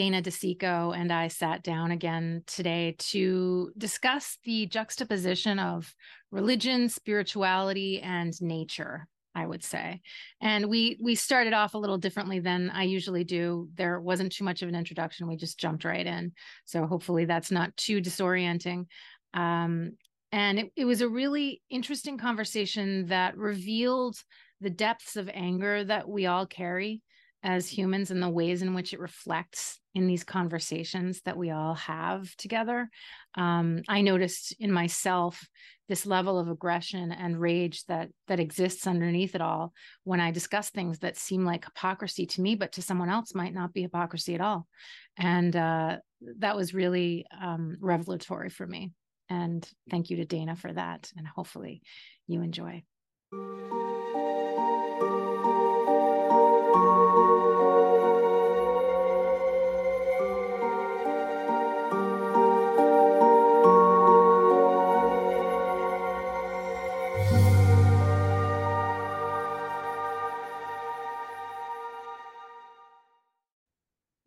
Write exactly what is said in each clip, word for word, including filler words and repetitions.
Dana DeCicco and I sat down again today to discuss the juxtaposition of religion, spirituality, and nature, I would say. And we we started off a little differently than I usually do. There wasn't too much of an introduction. We just jumped right in. So hopefully that's not too disorienting. Um, and it, it was a really interesting conversation that revealed the depths of anger that we all carry as humans and the ways in which it reflects in these conversations that we all have together. Um, I noticed in myself this level of aggression and rage that that exists underneath it all when I discuss things that seem like hypocrisy to me, but to someone else might not be hypocrisy at all. And uh, that was really um, revelatory for me. And thank you to Dana for that. And hopefully you enjoy.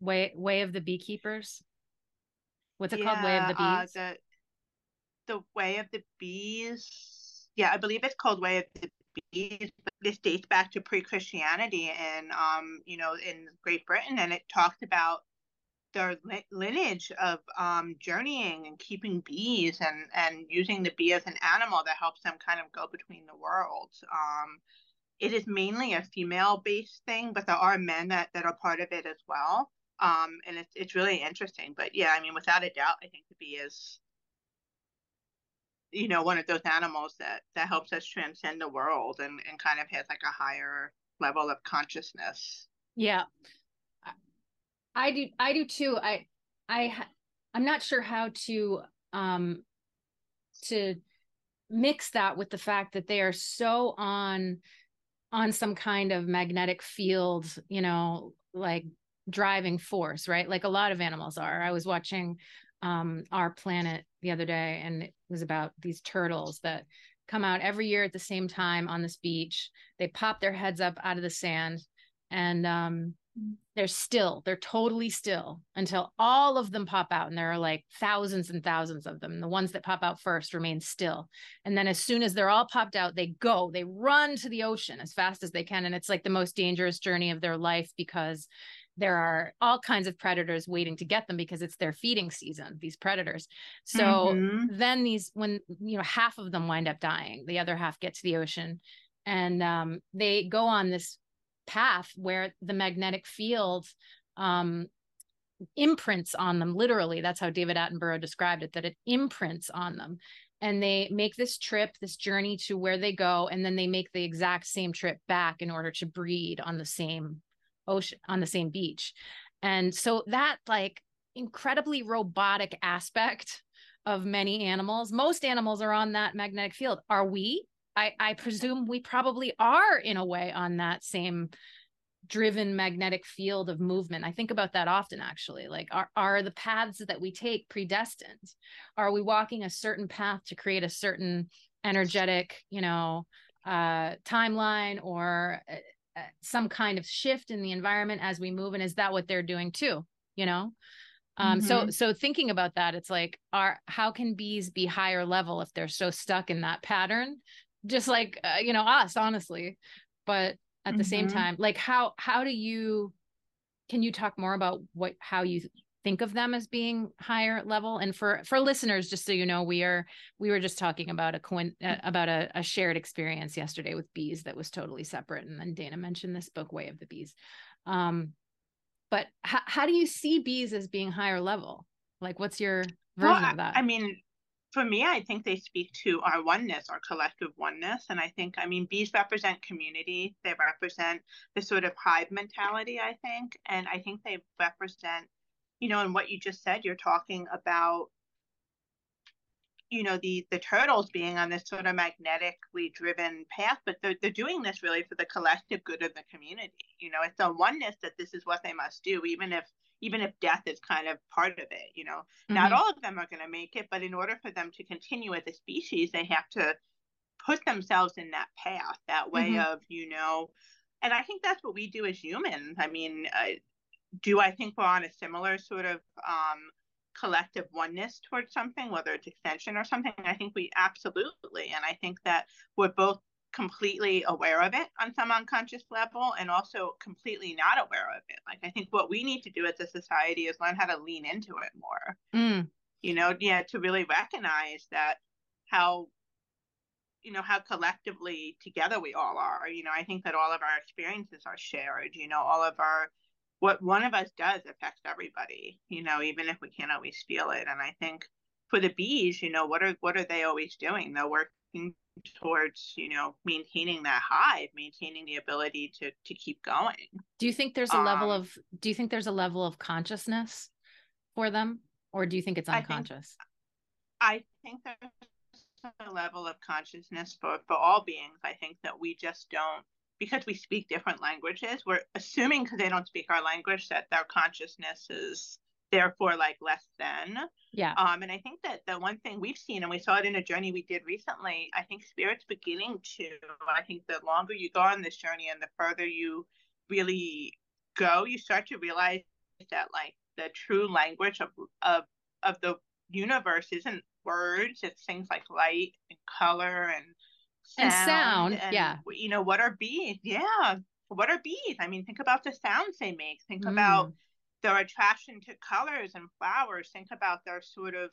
Way Way of the Beekeepers. What's it yeah, called? Way of the Bees. Uh, the, the Way of the Bees. Yeah, I believe it's called Way of the Bees. But this dates back to pre-Christianity, and um, you know, in Great Britain, and it talked about their lineage of um journeying and keeping bees, and and using the bee as an animal that helps them kind of go between the worlds. Um, it is mainly a female-based thing, but there are men that that are part of it as well. Um, and it's it's really interesting. But yeah, I mean, without a doubt, I think the bee is, you know, one of those animals that, that helps us transcend the world and, and kind of has like a higher level of consciousness. Yeah, I do. I do too. I, I, I'm not sure how to, um, to mix that with the fact that they are so on, on some kind of magnetic field, you know, like driving force, right? Like a lot of animals are. I was watching um Our Planet the other day, and it was about these turtles that come out every year at the same time on this beach. They pop their heads up out of the sand, and um they're still, they're totally still until all of them pop out. And there are like thousands and thousands of them. And the ones that pop out first remain still. And then as soon as they're all popped out, they go, they run to the ocean as fast as they can. And it's like the most dangerous journey of their life, because there are all kinds of predators waiting to get them, because it's their feeding season, these predators. So mm-hmm. then these, when, you know, half of them wind up dying, the other half get to the ocean, and um, they go on this path where the magnetic field um, imprints on them. Literally, that's how David Attenborough described it, that it imprints on them. And they make this trip, this journey to where they go, and then they make the exact same trip back in order to breed on the same ocean, on the same beach. And so that like incredibly robotic aspect of many animals, most animals are on that magnetic field. Are we? I, I presume we probably are in a way on that same driven magnetic field of movement. I think about that often, actually. Like, are, are the paths that we take predestined? Are we walking a certain path to create a certain energetic, you know, uh, timeline, or uh, some kind of shift in the environment as we move? And is that what they're doing too? You know? Um, mm-hmm. So, so thinking about that, it's like, are, how can bees be higher level if they're so stuck in that pattern? Just like, uh, you know, us, honestly, but at mm-hmm. the same time, like how, how do you, can you talk more about what, how you think of them as being higher level? And for, for listeners, just so you know, we are, we were just talking about a coin, uh, about a, a shared experience yesterday with bees that was totally separate. And then Dana mentioned this book, Way of the Bees. Um, but h- how do you see bees as being higher level? Like, what's your version well, of that? I mean, for me, I think they speak to our oneness, our collective oneness. And I think, I mean, bees represent community. They represent the sort of hive mentality, I think. And I think they represent, you know, and what you just said, you're talking about, you know, the, the turtles being on this sort of magnetically driven path, but they're, they're doing this really for the collective good of the community. You know, it's a oneness that this is what they must do, even if even if death is kind of part of it, you know, mm-hmm. not all of them are going to make it, but in order for them to continue as a species, they have to put themselves in that path, that way mm-hmm. of, you know, and I think that's what we do as humans. I mean, uh, do I think we're on a similar sort of um, collective oneness towards something, whether it's extension or something? I think we absolutely, and I think that we're both completely aware of it on some unconscious level and also completely not aware of it. Like, I think what we need to do as a society is learn how to lean into it more, mm. you know, yeah, to really recognize that how, you know, how collectively together we all are. You know, I think that all of our experiences are shared, you know, all of our, what one of us does affects everybody, you know, even if we can't always feel it. And I think for the bees, you know, what are, what are they always doing? They're working towards, you know, maintaining that hive, maintaining the ability to to keep going. Do you think there's a um, level of do you think there's a level of consciousness for them, or do you think it's unconscious? I think, I think there's a level of consciousness for for all beings. I think that we just don't, because we speak different languages, we're assuming because they don't speak our language that their consciousness is therefore like less than. Yeah. Um, and I think that the one thing we've seen, and we saw it in a journey we did recently, I think spirit's beginning to, I think the longer you go on this journey and the further you really go, you start to realize that like the true language of, of, of the universe isn't words, it's things like light and color and sound. And sound, and, yeah. You know, what are bees? Yeah. What are bees? I mean, think about the sounds they make. Think mm. about their attraction to colors and flowers. Think about their sort of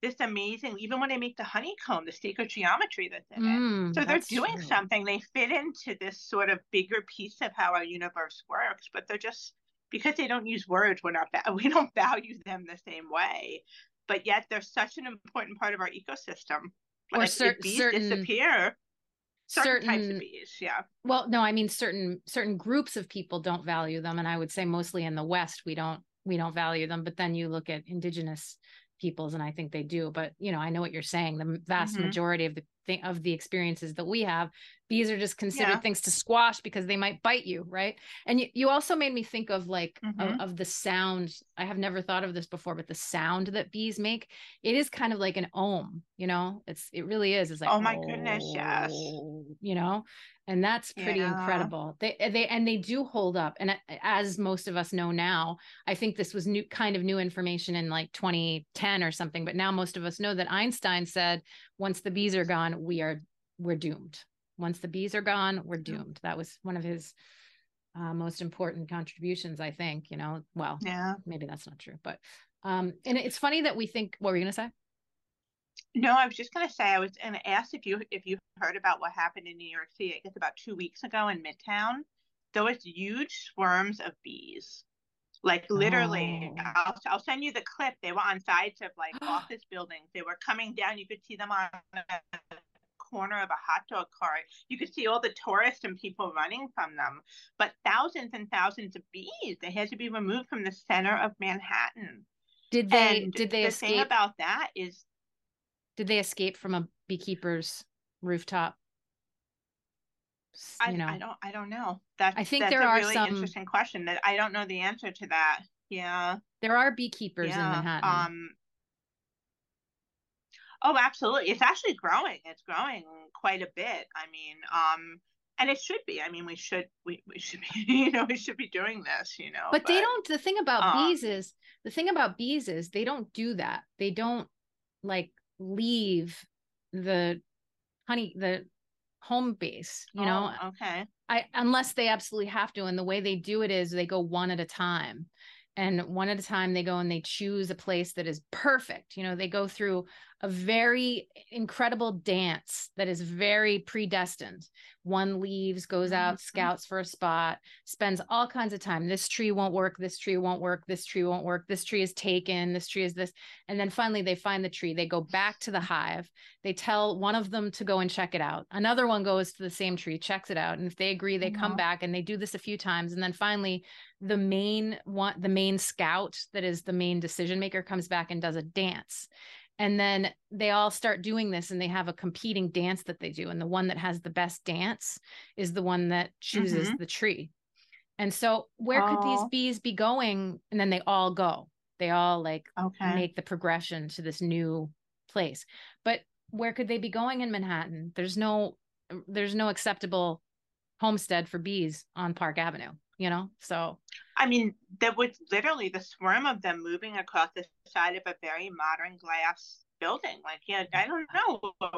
this amazing, even when they make the honeycomb, the sacred geometry that's in mm, it. So they're doing true. something. They fit into this sort of bigger piece of how our universe works, but they're just, because they don't use words, we're not, we don't value them the same way, but yet they're such an important part of our ecosystem. Or like cer- if bees certain- disappear, Certain, certain types of bees, yeah. Well, no, I mean certain certain groups of people don't value them, and I would say mostly in the West we don't we don't value them. But then you look at indigenous peoples, and I think they do. But you know, I know what you're saying. The vast mm-hmm. majority of the th- of the experiences that we have, bees are just considered yeah. things to squash because they might bite you, right? And you, you also made me think of like mm-hmm. of, of the sound. I have never thought of this before, but the sound that bees make, it is kind of like an ohm, you know. It's it really is. It's like, oh my oh, goodness, yes, you know, and that's pretty yeah. incredible. They they and they do hold up. And as most of us know now, I think this was new kind of new information in like twenty ten or something. But now most of us know that Einstein said, once the bees are gone, we are we're doomed. Once the bees are gone, we're doomed. That was one of his uh, most important contributions, I think, you know. Well, yeah, maybe that's not true, but um, and it's funny that we think, what were you going to say? No, I was just going to say, I was going to ask if you, if you heard about what happened in New York City, I guess about two weeks ago in Midtown. There was huge swarms of bees. Like literally, oh. I'll, I'll send you the clip. They were on sides of like office buildings. They were coming down. You could see them on the corner of a hot dog cart. You could see all the tourists and people running from them. But thousands and thousands of bees, they had to be removed from the center of Manhattan. Did they? And did they? The escape? Thing about that is, did they escape from a beekeeper's rooftop? You know, I, I don't. I don't know. That's, I think that's there a are really some interesting question that I don't know the answer to that. Yeah, there are beekeepers yeah. in Manhattan. Um, oh, absolutely. It's actually growing. It's growing quite a bit. I mean, um, and it should be. I mean, we should. We, we should be. You know, we should be doing this. You know, but, but they don't. The thing about um, bees is the thing about bees is they don't do that. They don't like leave the honey the. home base, you know. Oh, okay. I unless they absolutely have to, and the way they do it is they go one at a time, and one at a time they go and they choose a place that is perfect. You know, they go through a very incredible dance that is very predestined. One leaves, goes out, scouts for a spot, spends all kinds of time. This tree won't work. This tree won't work. This tree won't work. This tree is taken. This tree is this. And then finally they find the tree. They go back to the hive. They tell one of them to go and check it out. Another one goes to the same tree, checks it out. And if they agree, they yeah. come back, and they do this a few times. And then finally the main one, the main scout that is the main decision maker, comes back and does a dance. And then they all start doing this, and they have a competing dance that they do. And the one that has the best dance is the one that chooses mm-hmm. the tree. And so where oh. could these bees be going? And then they all go, they all like okay. make the progression to this new place, but where could they be going in Manhattan? There's no, there's no acceptable homestead for bees on Park Avenue, you know? So, I mean, there was literally the swarm of them moving across the side of a very modern glass building. Like, yeah, I don't know what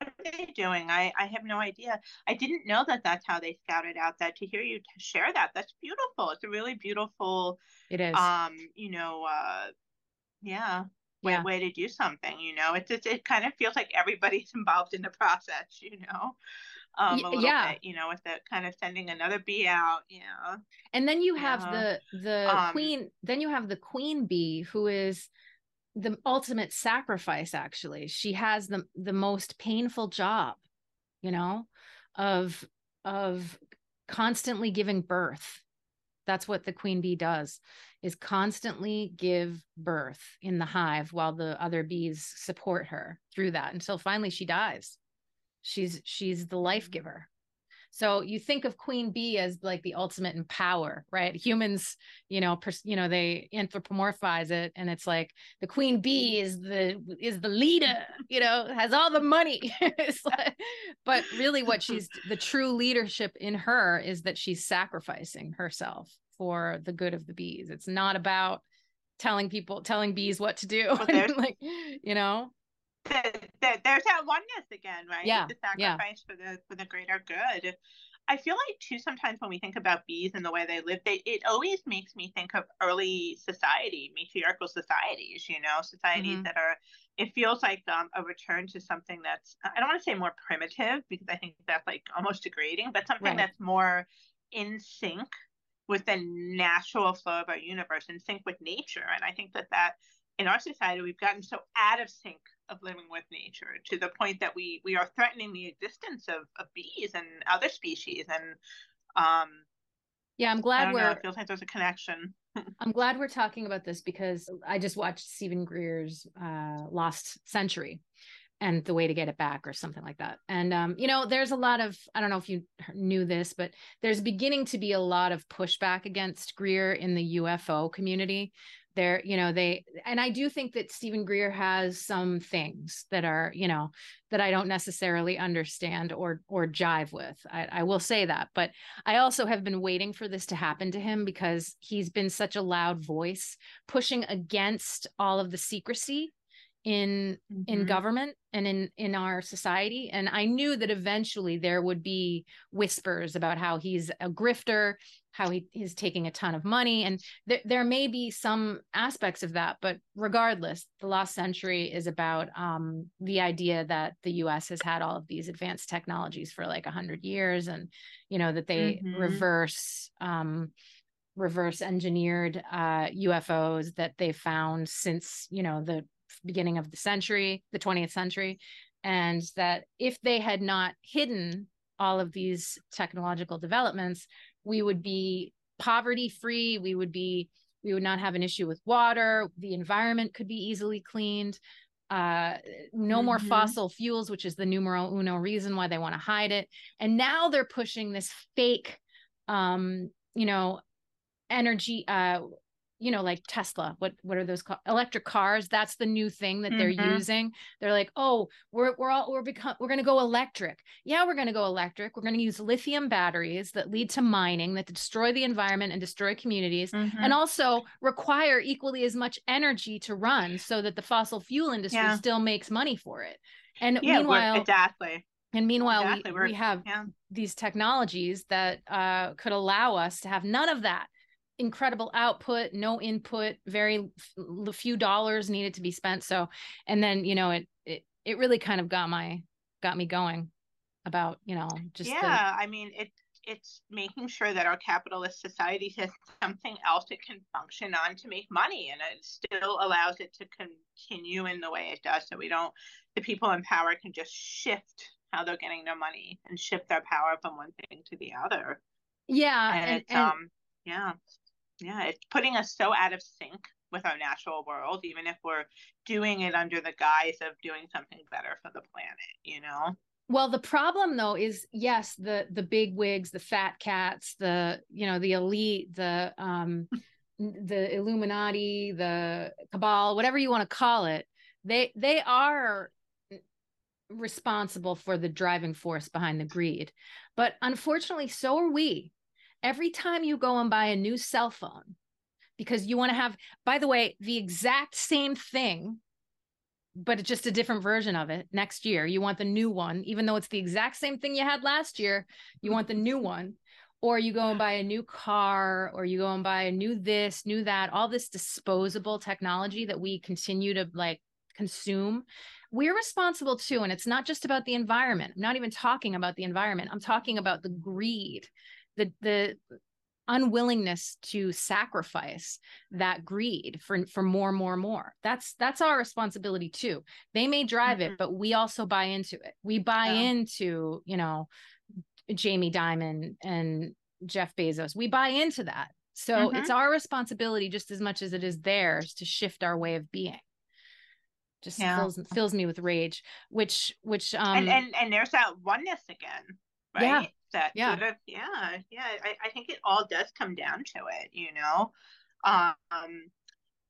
are they doing. I, I have no idea. I didn't know that that's how they scouted out that. To hear you share that, that's beautiful. It's a really beautiful, it is. Um, you know, uh, yeah. Way, yeah. way to do something, you know. It just, it kind of feels like everybody's involved in the process, you know, um, a little yeah. bit, you know, with that kind of sending another bee out, you know. And then you have uh, the the um, queen. Then you have the queen bee, who is the ultimate sacrifice. Actually, she has the the most painful job, you know, of of constantly giving birth. That's what the queen bee does, is constantly give birth in the hive while the other bees support her through that until finally she dies. She's she's the life giver. So you think of queen bee as like the ultimate in power, right? Humans, you know, pers- you know, they anthropomorphize it, and it's like the queen bee is the is the leader, you know, has all the money. It's like, but really, what she's the true leadership in her is that she's sacrificing herself for the good of the bees. It's not about telling people, telling bees what to do, and like, you know. There's that oneness again, right? Yeah, the sacrifice yeah. for the for the greater good. I feel like too sometimes when we think about bees and the way they live, they it always makes me think of early society, matriarchal societies. You know, societies mm-hmm. that are. It feels like um, a return to something that's, I don't want to say more primitive, because I think that's like almost degrading, but something right. that's more in sync with the natural flow of our universe, in sync with nature. And I think that that in our society we've gotten so out of sync of living with nature, to the point that we we are threatening the existence of, of bees and other species. And um yeah I'm glad we're know, it feels like there's a connection. I'm glad we're talking about this, because I just watched Stephen Greer's uh Lost Century and The Way to Get It Back, or something like that. And um you know, there's a lot of, I don't know if you knew this, but there's beginning to be a lot of pushback against Greer in the U F O community. They're, you know, they, and I do think that Stephen Greer has some things that are, you know, that I don't necessarily understand or, or jive with. I, I will say that, but I also have been waiting for this to happen to him, because he's been such a loud voice pushing against all of the secrecy in, mm-hmm. in government and in, in our society. And I knew that eventually there would be whispers about how he's a grifter, how he is taking a ton of money. And th- there may be some aspects of that, but regardless, The Lost Century is about um, the idea that the U S has had all of these advanced technologies for like a hundred years. And, you know, that they mm-hmm. reverse, um, reverse engineered uh, U F Os that they found since, you know, the beginning of the century, the twentieth century. And that if they had not hidden all of these technological developments, we would be poverty free. We would be, we would not have an issue with water. The environment could be easily cleaned. Uh, no mm-hmm. more fossil fuels, which is the numero uno reason why they want to hide it. And now they're pushing this fake, um, you know, energy, uh, you know, like Tesla, what, what are those called? Electric cars. That's the new thing that they're mm-hmm. using. They're like, oh, we're, we're all, we're become, we're going to go electric. Yeah, we're going to go electric. We're going to use lithium batteries that lead to mining, that destroy the environment and destroy communities, mm-hmm. and also require equally as much energy to run, so that the fossil fuel industry yeah. still makes money for it. And yeah, meanwhile, exactly. And meanwhile, exactly. we, we have yeah. these technologies that uh, could allow us to have none of that. Incredible output, no input, very few dollars needed to be spent. So, and then, you know, it, it, it really kind of got my, got me going about, you know, just. Yeah. The... I mean, it, it's making sure that our capitalist society has something else it can function on to make money. And it still allows it to continue in the way it does. So we don't, the people in power can just shift how they're getting their money and shift their power from one thing to the other. Yeah. And, and it's, and... um, yeah. Yeah, it's putting us so out of sync with our natural world, even if we're doing it under the guise of doing something better for the planet, you know? Well, the problem, though, is, yes, the the big wigs, the fat cats, the, you know, the elite, the um, the Illuminati, the cabal, whatever you want to call it, they they are responsible for the driving force behind the greed. But unfortunately, so are we. Every time you go and buy a new cell phone, because you want to have, by the way, the exact same thing, but just a different version of it next year. You want the new one, even though it's the exact same thing you had last year, you want the new one. Or you go and buy a new car, or you go and buy a new this, new that, all this disposable technology that we continue to like consume. We're responsible too. And it's not just about the environment. I'm not even talking about the environment. I'm talking about the greed, the, the unwillingness to sacrifice that greed for, for more, more, more. That's, that's our responsibility too. They may drive mm-hmm. it, but we also buy into it. We buy yeah. into, you know, Jamie Dimon and Jeff Bezos. We buy into that. So mm-hmm. it's our responsibility just as much as it is theirs to shift our way of being. Just yeah. fills, fills me with rage, which, which, um, and, and, and there's that oneness again, right? Yeah. That yeah. sort of, yeah, yeah. I, I think it all does come down to it, you know? Um,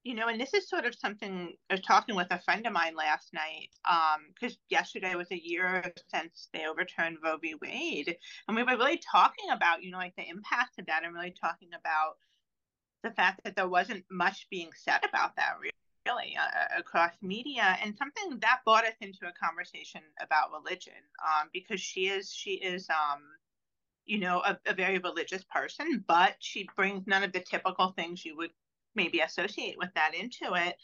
you know, and this is sort of something I was talking with a friend of mine last night, um, because yesterday was a year since they overturned Roe v. Wade. And we were really talking about, you know, like the impact of that, and really talking about the fact that there wasn't much being said about that really. Really, uh, across media, and something that brought us into a conversation about religion, um, because she is she is um, you know, a, a very religious person, but she brings none of the typical things you would maybe associate with that into it.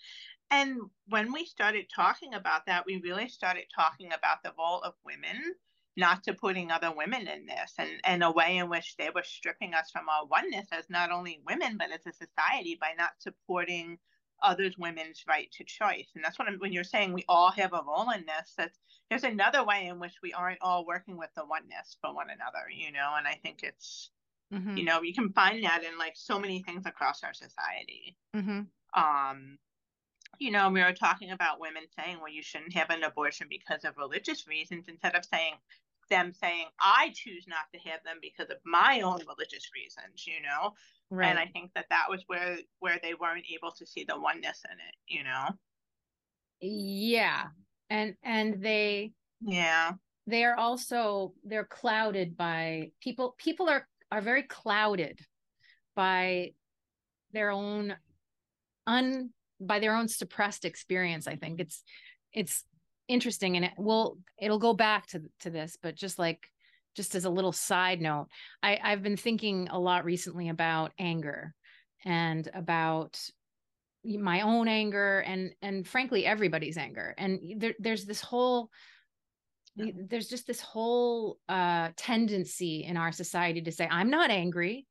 And when we started talking about that, we really started talking about the role of women not supporting other women in this, and, and a way in which they were stripping us from our oneness as not only women but as a society by not supporting others women's right to choice. And that's what I'm, when you're saying we all have a role in this, that's, there's another way in which we aren't all working with the oneness for one another, you know. And I think it's mm-hmm. you know, you can find that in like so many things across our society. Mm-hmm. Um you know, we were talking about women saying, well, you shouldn't have an abortion because of religious reasons, instead of saying them saying I choose not to have them because of my own religious reasons, you know. Right. And I think that that was where where they weren't able to see the oneness in it, you know. Yeah. And and they yeah they are also, they're clouded by people people are are very clouded by their own un by their own suppressed experience. I think it's it's interesting, and it will it'll go back to to this, but just like just as a little side note, I I've been thinking a lot recently about anger and about my own anger and and frankly everybody's anger. And there, there's this whole yeah. there's just this whole uh tendency in our society to say, I'm not angry,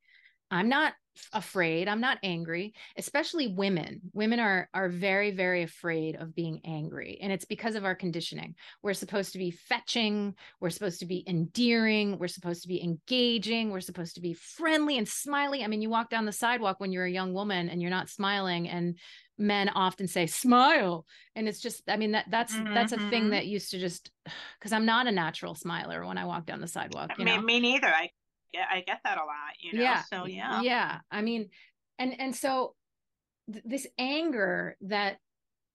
I'm not afraid, I'm not angry. Especially women. Women are are very, very afraid of being angry. And it's because of our conditioning. We're supposed to be fetching. We're supposed to be endearing. We're supposed to be engaging. We're supposed to be friendly and smiley. I mean, you walk down the sidewalk when you're a young woman and you're not smiling, and men often say, smile. And it's just, I mean, that that's mm-hmm. that's a thing that used to just, because I'm not a natural smiler when I walk down the sidewalk. You me, know? me neither. I Yeah, I get that a lot, you know. Yeah. So yeah. Yeah. I mean, and and so th- this anger that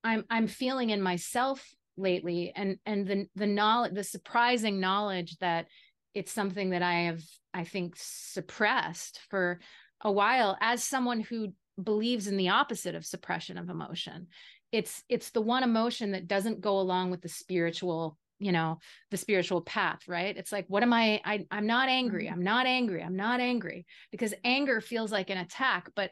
I'm I'm feeling in myself lately, and and the the knowledge, the surprising knowledge that it's something that I have, I think, suppressed for a while, as someone who believes in the opposite of suppression of emotion. It's it's the one emotion that doesn't go along with the spiritual, you know, the spiritual path, right? It's like, what am I, I, I'm not angry. I'm not angry. I'm not angry, because anger feels like an attack. But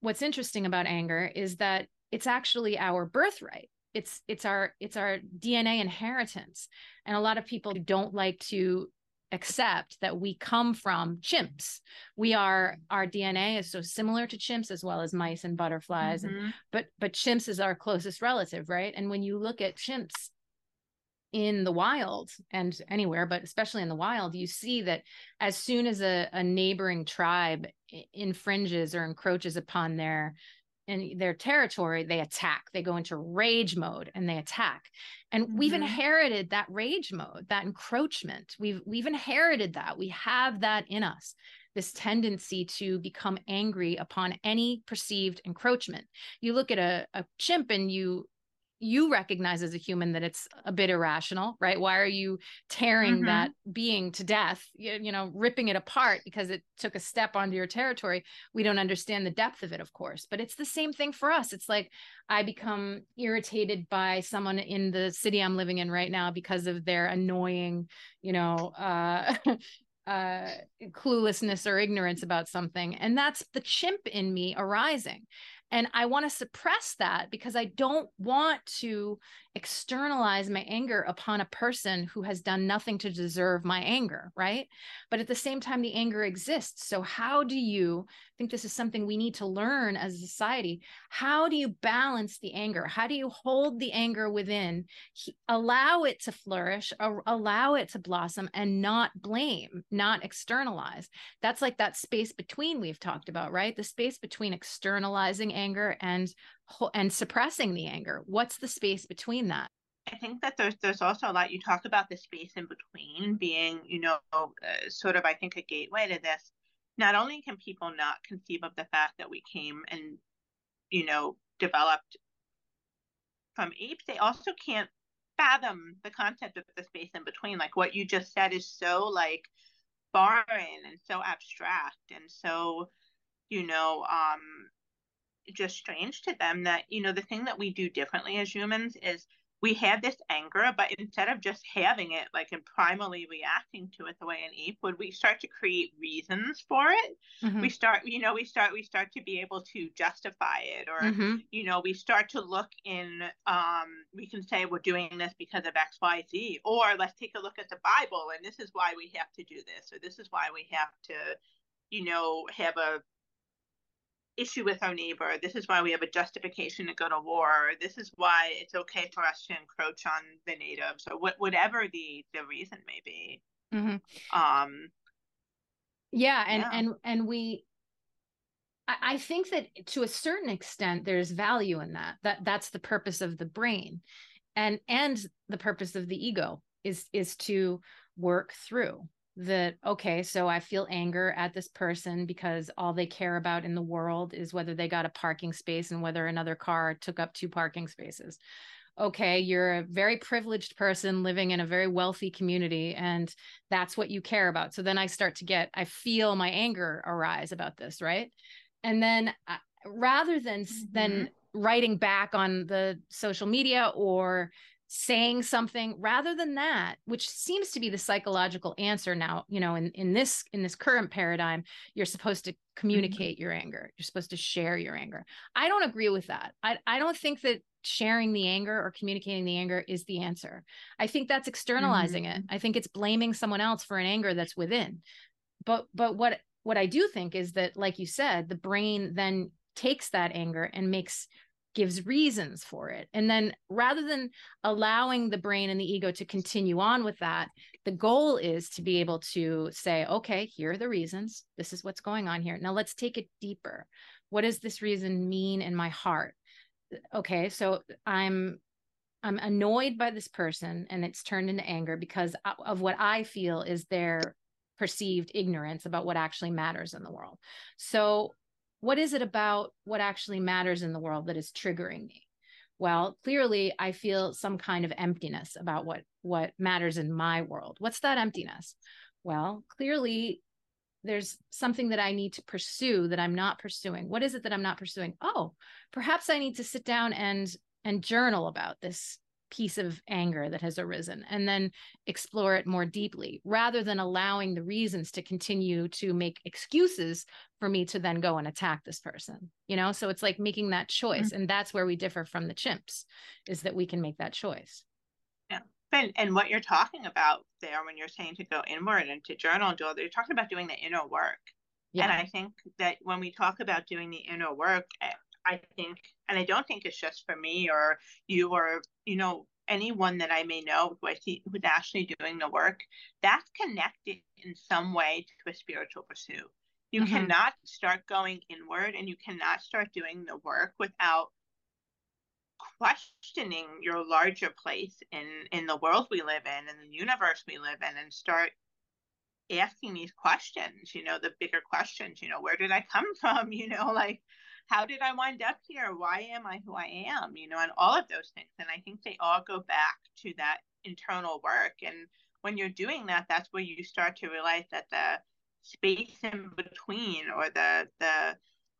what's interesting about anger is that it's actually our birthright. It's, it's our, it's our D N A inheritance. And a lot of people don't like to accept that we come from chimps. We are, our D N A is so similar to chimps, as well as mice and butterflies. Mm-hmm. And, but, but chimps is our closest relative, right? And when you look at chimps in the wild and anywhere, but especially in the wild, you see that as soon as a, a neighboring tribe infringes or encroaches upon their and their territory, they attack. They go into rage mode and they attack. And mm-hmm. we've inherited that rage mode, that encroachment. We've we've inherited that. We have that in us, this tendency to become angry upon any perceived encroachment. You look at a, a chimp and you you recognize as a human that it's a bit irrational, right? Why are you tearing mm-hmm. that being to death, you, you know, ripping it apart because it took a step onto your territory? We don't understand the depth of it, of course, but it's the same thing for us. It's like, I become irritated by someone in the city I'm living in right now because of their annoying, you know, uh, uh, cluelessness or ignorance about something. And that's the chimp in me arising. And I want to suppress that because I don't want to externalize my anger upon a person who has done nothing to deserve my anger, right? But at the same time, the anger exists. So how do you, I think this is something we need to learn as a society, how do you balance the anger? How do you hold the anger within, allow it to flourish, allow it to blossom, and not blame, not externalize? That's like that space between we've talked about, right? The space between externalizing anger and and suppressing the anger. What's the space between that? I think that there's there's also a lot, you talk about the space in between being, you know, uh, sort of, I think, a gateway to this. Not only can people not conceive of the fact that we came and, you know, developed from apes, they also can't fathom the concept of the space in between. Like what you just said is so like foreign and so abstract and so, you know, um, just strange to them that, you know, the thing that we do differently as humans is we have this anger, but instead of just having it like and primally reacting to it the way an ape would, we start to create reasons for it. Mm-hmm. We start, you know, we start, we start to be able to justify it, or, mm-hmm. you know, we start to look in, um, we can say we're doing this because of X, Y, Z, or let's take a look at the Bible and this is why we have to do this, or this is why we have to, you know, have a issue with our neighbor. This is why we have a justification to go to war. This is why it's okay for us to encroach on the natives, or what, whatever the the reason may be. Mm-hmm. Um, yeah, and yeah. and and we, I, I think that to a certain extent, there's value in that. That that's the purpose of the brain, and and the purpose of the ego is is to work through. That, okay, so I feel anger at this person because all they care about in the world is whether they got a parking space and whether another car took up two parking spaces. Okay, you're a very privileged person living in a very wealthy community, and that's what you care about. So then I start to get, I feel my anger arise about this, right? And then I, rather than, mm-hmm. than writing back on the social media or saying something, rather than that, which seems to be the psychological answer now, you know, in, in this, in this current paradigm, you're supposed to communicate mm-hmm. your anger. You're supposed to share your anger. I don't agree with that. I, I don't think that sharing the anger or communicating the anger is the answer. I think that's externalizing mm-hmm. it. I think it's blaming someone else for an anger that's within. But, but what, what I do think is that, like you said, the brain then takes that anger and makes gives reasons for it. And then rather than allowing the brain and the ego to continue on with that, the goal is to be able to say, okay, here are the reasons. This is what's going on here. Now let's take it deeper. What does this reason mean in my heart? Okay, so I'm I'm annoyed by this person and it's turned into anger because of what I feel is their perceived ignorance about what actually matters in the world. So what is it about what actually matters in the world that is triggering me? Well, clearly I feel some kind of emptiness about what, what matters in my world. What's that emptiness? Well, clearly there's something that I need to pursue that I'm not pursuing. What is it that I'm not pursuing? Oh, perhaps I need to sit down and, and journal about this piece of anger that has arisen and then explore it more deeply, rather than allowing the reasons to continue to make excuses for me to then go and attack this person, you know? So it's like making that choice. Mm-hmm. And that's where we differ from the chimps, is that we can make that choice. Yeah. And, and what you're talking about there, when you're saying to go inward and to journal and do all that, you're talking about doing the inner work. Yeah. And I think that when we talk about doing the inner work, I think, and I don't think it's just for me or you or, you know, anyone that I may know who I see who's actually doing the work, that's connected in some way to a spiritual pursuit. You mm-hmm. cannot start going inward and you cannot start doing the work without questioning your larger place in, in the world we live in, in the universe we live in, and start asking these questions, you know, the bigger questions, you know, where did I come from? You know, like, how did I wind up here? Why am I who I am? You know, and all of those things. And I think they all go back to that internal work. And when you're doing that, that's where you start to realize that the space in between, or the the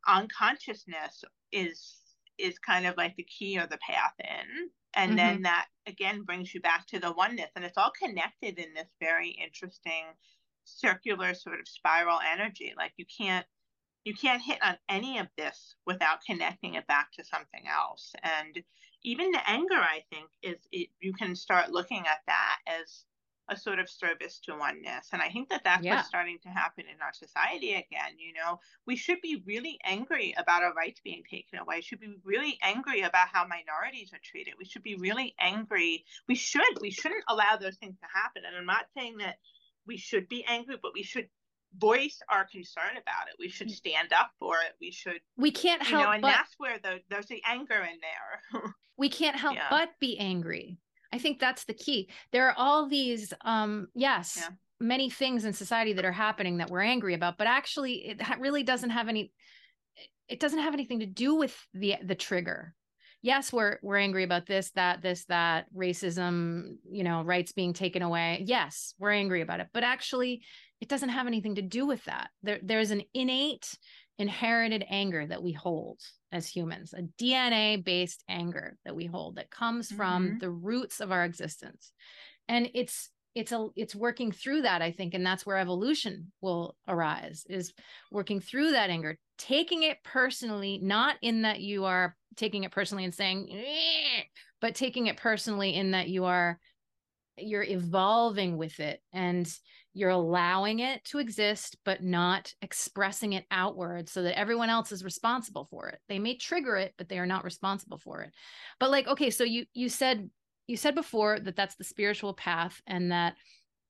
unconsciousness, is is kind of like the key or the path in. And mm-hmm. then that again brings you back to the oneness. And it's all connected in this very interesting circular sort of spiral energy. Like you can't you can't hit on any of this without connecting it back to something else. And even the anger, I think, is it, you can start looking at that as a sort of service to oneness. And I think that that's yeah. what's starting to happen in our society again. You know, we should be really angry about our rights being taken away. We should be really angry about how minorities are treated. We should be really angry. We should, we shouldn't allow those things to happen. And I'm not saying that we should be angry, but we should voice our concern about it. We should stand up for it. We should, we can't help, you know, and but that's where the, there's the anger in there. We can't help yeah. but be angry. I think that's the key. There are all these, um, yes, yeah. many things in society that are happening that we're angry about, but actually it really doesn't have any, it doesn't have anything to do with the the trigger. Yes, we're, we're angry about this, that, this, that, racism, you know, rights being taken away. Yes, we're angry about it, but actually it doesn't have anything to do with that. There, there's an innate inherited anger that we hold as humans, a D N A-based anger that we hold that comes from mm-hmm. the roots of our existence. And it's it's a it's working through that, I think, and that's where evolution will arise, is working through that anger, taking it personally, not in that you are taking it personally and saying, eh, but taking it personally in that you are you're evolving with it and you're allowing it to exist, but not expressing it outward so that everyone else is responsible for it. They may trigger it, but they are not responsible for it. But like, okay, so you, you said, you said before that that's the spiritual path, and that,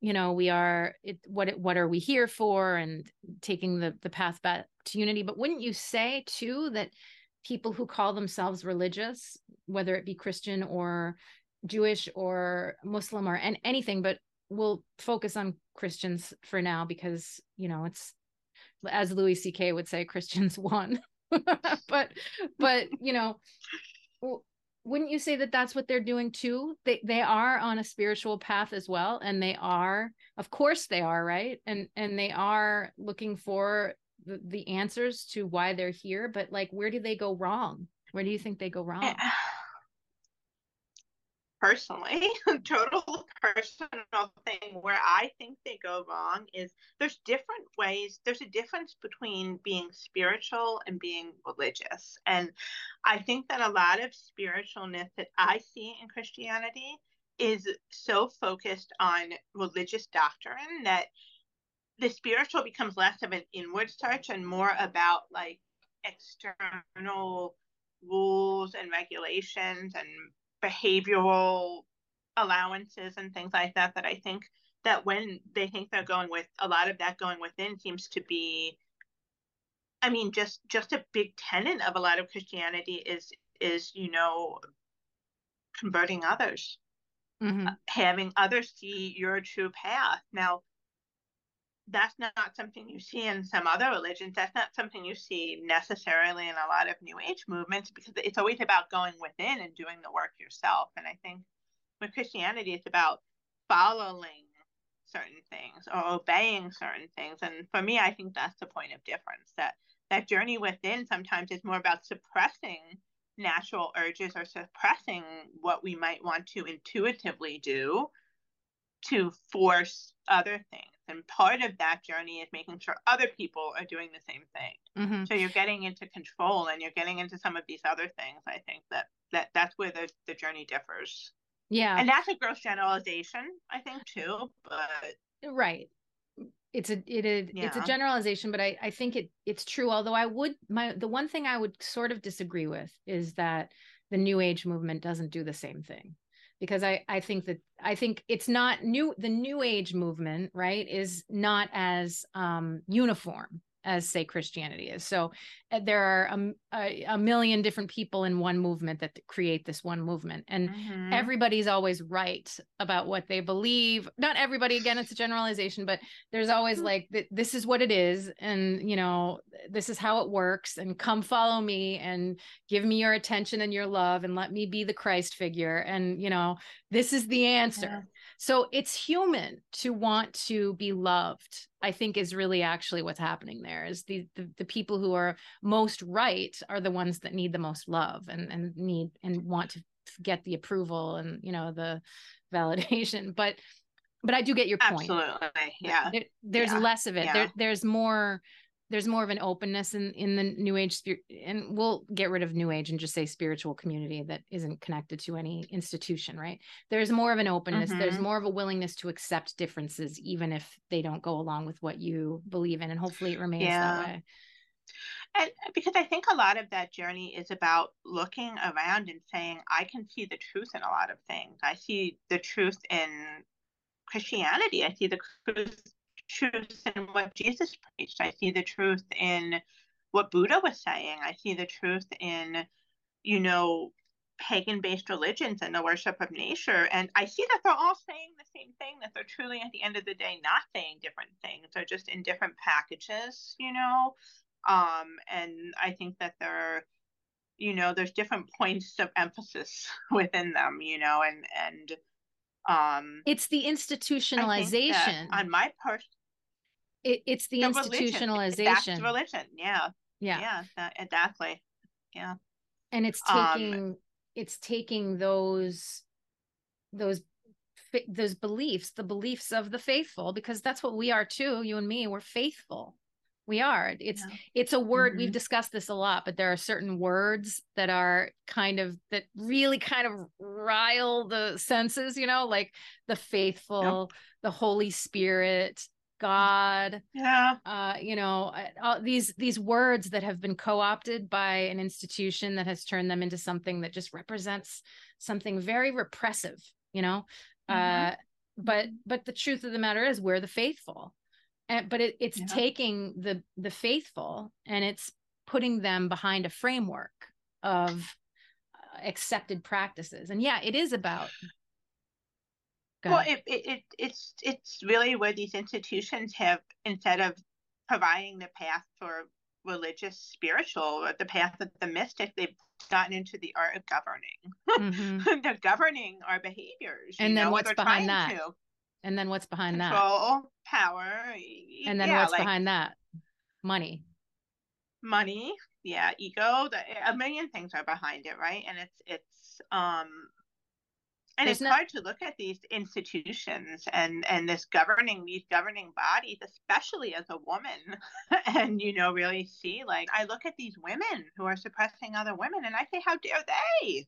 you know, we are, it, what, what are we here for, and taking the, the path back to unity. But wouldn't you say too, that people who call themselves religious, whether it be Christian or Jewish or Muslim or and anything, but we'll focus on Christians for now because, you know, it's, as Louis C K would say, Christians won. but, but, you know, wouldn't you say that that's what they're doing too? They, they are on a spiritual path as well. And they are, of course they are, right? And, and they are looking for the, the answers to why they're here, but like, where do they go wrong? Where do you think they go wrong? Personally, total personal thing where I think they go wrong is there's different ways. There's a difference between being spiritual and being religious. And I think that a lot of spiritualness that I see in Christianity is so focused on religious doctrine that the spiritual becomes less of an inward search and more about like external rules and regulations and behavioral allowances and things like that, that I think that when they think they're going with a lot of that going within seems to be, I mean, just, just a big tenet of a lot of Christianity is, is, you know, converting others, mm-hmm. having others see your true path. Now, that's not something you see in some other religions. That's not something you see necessarily in a lot of New Age movements, because it's always about going within and doing the work yourself. And I think with Christianity, it's about following certain things or obeying certain things. And for me, I think that's the point of difference, that that journey within sometimes is more about suppressing natural urges or suppressing what we might want to intuitively do to force other things. And part of that journey is making sure other people are doing the same thing. Mm-hmm. So you're getting into control and you're getting into some of these other things. I think that, that that's where the, the journey differs. Yeah. And that's a gross generalization, I think, too. But right. It's a, it is, yeah. it's a generalization, but I, I think it it's true. Although I would, my, the one thing I would sort of disagree with is that the New Age movement doesn't do the same thing. Because I, I think that I think it's not new. The New Age movement, right, is not as um, uniform as, say, Christianity is. So uh, there are um, a, a million different people in one movement that create this one movement. And mm-hmm. everybody's always right about what they believe. Not everybody, again, it's a generalization, but there's always like, th- this is what it is. And, you know, this is how it works. And come follow me and give me your attention and your love and let me be the Christ figure. And, you know, this is the answer. Yeah. So it's human to want to be loved, I think, is really actually what's happening there. Is the, the, the people who are most right are the ones that need the most love and, and need and want to get the approval and, you know, the validation. But but I do get your point. Absolutely. Yeah. There, there's yeah. less of it. Yeah. There, there's more. There's more of an openness in, in the New Age spirit, and we'll get rid of New Age and just say spiritual community that isn't connected to any institution, right? There's more of an openness. Mm-hmm. There's more of a willingness to accept differences, even if they don't go along with what you believe in. And hopefully it remains yeah. that way. And because I think a lot of that journey is about looking around and saying, I can see the truth in a lot of things. I see the truth in Christianity. I see the truth. truth in what Jesus preached. I see the truth in what Buddha was saying. I see the truth in, you know, pagan-based religions and the worship of nature. And I see that they're all saying the same thing, that they're truly at the end of the day not saying different things. They're just in different packages, you know. Um, and I think that they're, you know, there's different points of emphasis within them, you know, and, and um, it's the institutionalization on my part. It, it's the, the institutionalization. That's religion. Yeah. Yeah. Yeah. That, exactly. Yeah. And it's taking, um, it's taking those, those, those beliefs, the beliefs of the faithful, because that's what we are too. You and me, we're faithful. We are. It's, yeah. it's a word. Mm-hmm. We've discussed this a lot, but there are certain words that are kind of, that really kind of rile the senses, you know, like the faithful, yep. the Holy Spirit, God, yeah, uh, you know, all these these words that have been co-opted by an institution that has turned them into something that just represents something very repressive, you know, mm-hmm. uh, but but the truth of the matter is we're the faithful. And, but it, it's yeah. taking the the faithful and it's putting them behind a framework of uh, accepted practices. And yeah, it is about. Well, it, it it it's it's really where these institutions have, instead of providing the path for religious, spiritual, or the path of the mystic, they've gotten into the art of governing. Mm-hmm. They're governing our behaviors. And then know, what's behind that? To. And then what's behind that? Control, power. And then yeah, what's like, behind that? Money. Money. Yeah. Ego. The, a million things are behind it. Right. And it's, it's, um, and There's it's no- hard to look at these institutions and, and this governing, these governing bodies, especially as a woman, and, you know, really see, like, I look at these women who are suppressing other women and I say, how dare they?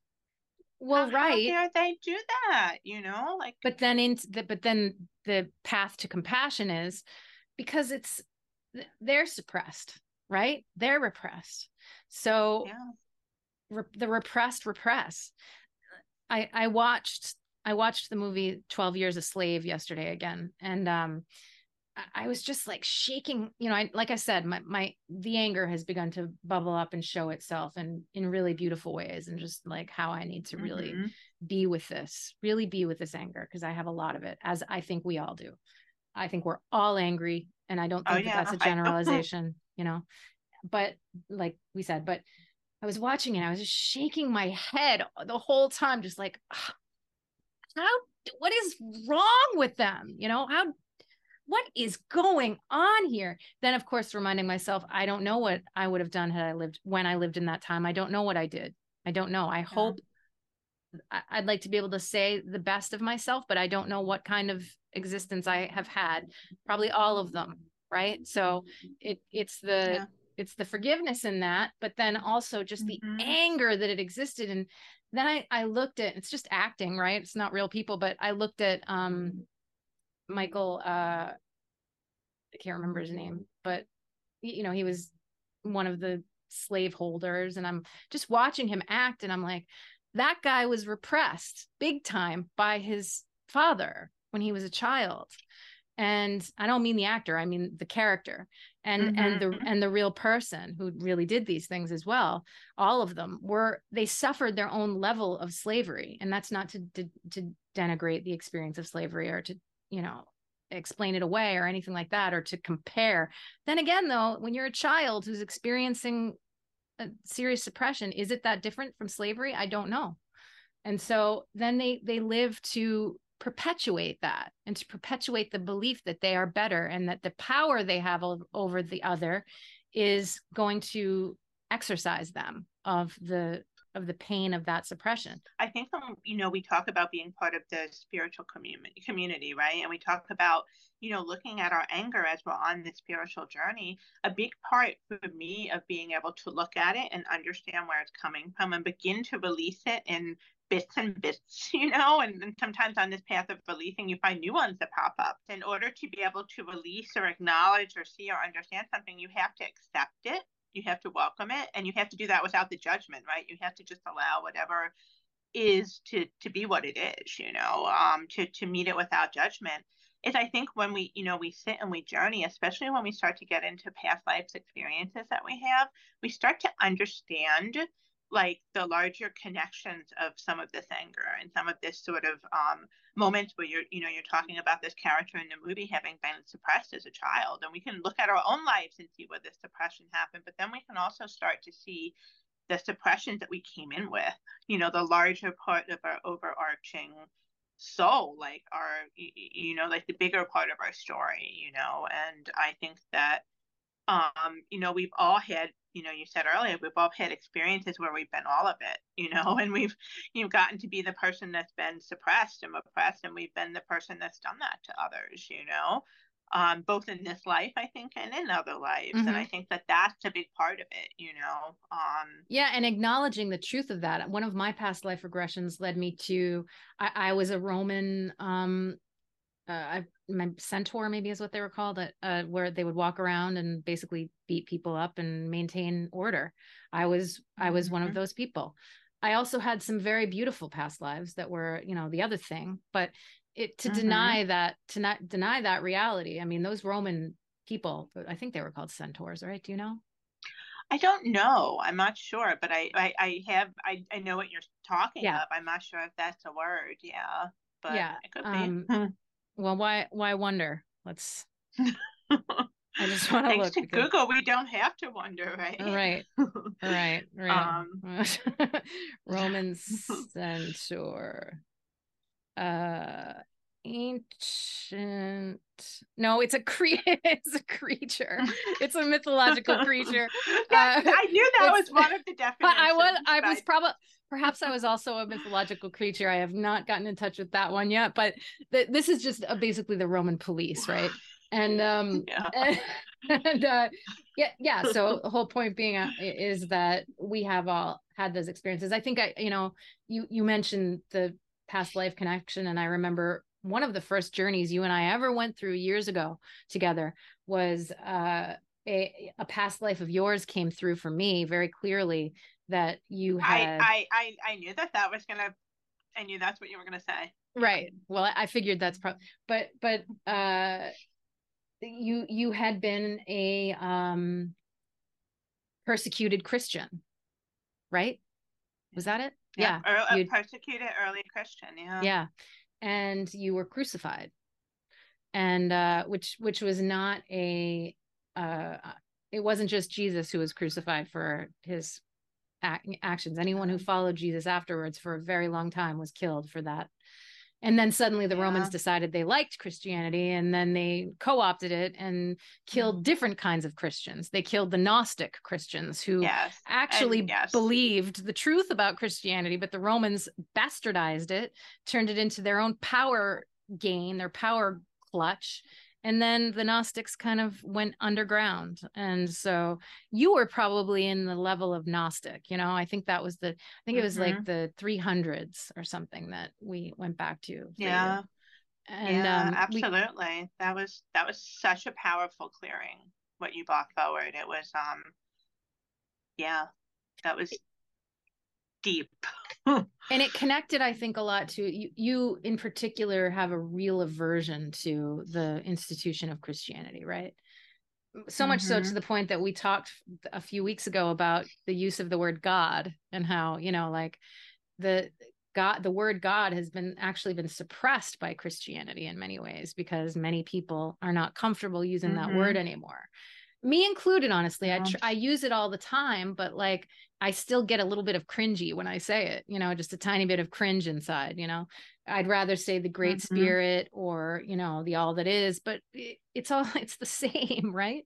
Well, how, right. How dare they do that? You know, like, but then in the, but then the path to compassion is because it's, they're suppressed, right? They're repressed. So yeah. re- the repressed repress. I, I watched, I watched the movie twelve years a slave yesterday again. And, um, I was just like shaking, you know, I, like I said, my, my, the anger has begun to bubble up and show itself and in really beautiful ways. And just like how I need to really mm-hmm. be with this, really be with this anger. Cause I have a lot of it, as I think we all do. I think we're all angry, and I don't think oh, that yeah. that's a generalization, you know, but like we said, but I was watching it. I was just shaking my head the whole time. Just like, how, what is wrong with them? You know, how, what is going on here? Then, of course, reminding myself, I don't know what I would have done had I lived when I lived in that time. I don't know what I did. I don't know. I yeah. hope I'd like to be able to say the best of myself, but I don't know what kind of existence I have had. Probably all of them. Right. So it it's the, yeah. it's the forgiveness in that, but then also just mm-hmm. the anger that it existed. And then I, I looked at, it's just acting, right? It's not real people, but I looked at, um, Michael, uh, I can't remember his name, but you know, he was one of the slave holders, and I'm just watching him act. And I'm like, that guy was repressed big time by his father when he was a child. And I don't mean the actor, I mean the character. and mm-hmm. and the and the real person who really did these things as well, all of them were, they suffered their own level of slavery. And that's not to to, to denigrate the experience of slavery or to, you know, explain it away or anything like that, or to compare. Then again, though, when you're a child who's experiencing a serious suppression, is it that different from slavery? I don't know. And so then they they live to perpetuate that and to perpetuate the belief that they are better and that the power they have over the other is going to exercise them of the of the pain of that suppression. I think, you know, we talk about being part of the spiritual community, community, right? And we talk about, you know, looking at our anger as we're on the spiritual journey. A big part for me of being able to look at it and understand where it's coming from and begin to release it in bits and bits, you know, and, and sometimes on this path of releasing, you find new ones that pop up. In order to be able to release or acknowledge or see or understand something, you have to accept it. You have to welcome it, and you have to do that without the judgment, right? You have to just allow whatever is to to be what it is, you know, um, to to meet it without judgment. Is I think when we, you know, we sit and we journey, especially when we start to get into past life's experiences that we have, we start to understand like the larger connections of some of this anger and some of this sort of um, moments where you're, you know, you're talking about this character in the movie having been suppressed as a child. And we can look at our own lives and see where this suppression happened, but then we can also start to see the suppressions that we came in with, you know, the larger part of our overarching soul, like our, you know, like the bigger part of our story, you know, and I think that, um, you know, we've all had, you know, you said earlier, we've all had experiences where we've been all of it, you know, and we've, you've gotten to be the person that's been suppressed and oppressed, and we've been the person that's done that to others, you know, um, both in this life, I think, and in other lives. Mm-hmm. And I think that that's a big part of it, you know. Um, yeah. And acknowledging the truth of that. One of my past life regressions led me to, I, I was a Roman, um, uh, I, my centaur maybe is what they were called, uh, where they would walk around and basically beat people up and maintain order. I was, I was mm-hmm. one of those people. I also had some very beautiful past lives that were, you know, the other thing, but it, to mm-hmm. deny that, to not deny that reality. I mean, those Roman people, I think they were called centaurs, right? Do you know? I don't know. I'm not sure, but I, I, I have, I, I know what you're talking yeah. of. I'm not sure if that's a word. Yeah. But yeah. It could be. Um, Well, why, why wonder? Let's, I just want to look. Thanks to because... Google, we don't have to wonder, right? Right, right, right. Um... Roman centaur. Uh, ancient, no, it's a, cre- it's a creature. It's a mythological creature. Yes, uh, I knew that was one of the definitions. But I was, I was probably... Perhaps I was also a mythological creature. I have not gotten in touch with that one yet, but th- this is just uh, basically the Roman police, right? And um, yeah. and, and uh, yeah, yeah. So the whole point being uh, is that we have all had those experiences. I think I, you know, you you mentioned the past life connection, and I remember one of the first journeys you and I ever went through years ago together was uh, a a past life of yours came through for me very clearly. That you had I, I I knew that that was gonna I knew that's what you were gonna say, right? Well, I figured that's probably but but uh you you had been a um persecuted Christian, right? Was that it? Yeah, yeah. Early, a persecuted early Christian. Yeah, yeah. And you were crucified, and uh which which was not a uh it wasn't just Jesus who was crucified for his actions. Anyone who followed Jesus afterwards for a very long time was killed for that. And then suddenly the yeah. Romans decided they liked Christianity, and then they co-opted it and killed different kinds of Christians. They killed the Gnostic Christians who yes. actually and, yes. believed the truth about Christianity, but the Romans bastardized it, turned it into their own power gain, their power clutch. And then the Gnostics kind of went underground. And so you were probably in the level of Gnostic, you know, I think that was the, I think it was mm-hmm. like the three hundreds or something that we went back to. Yeah. You. And, yeah, um, absolutely. We... That was, that was such a powerful clearing, what you brought forward. It was, um, yeah, that was deep. And it connected, I think, a lot to you, you in particular have a real aversion to the institution of Christianity, right? So much mm-hmm. so to the point that we talked a few weeks ago about the use of the word God and how, you know, like the God, the word God has been actually been suppressed by Christianity in many ways, because many people are not comfortable using mm-hmm. that word anymore. Me included, honestly, yeah. I, tr- I use it all the time, but like, I still get a little bit of cringy when I say it, you know, just a tiny bit of cringe inside, you know, I'd rather say the Great mm-hmm. Spirit or, you know, the all that is, but it, it's all, it's the same. Right.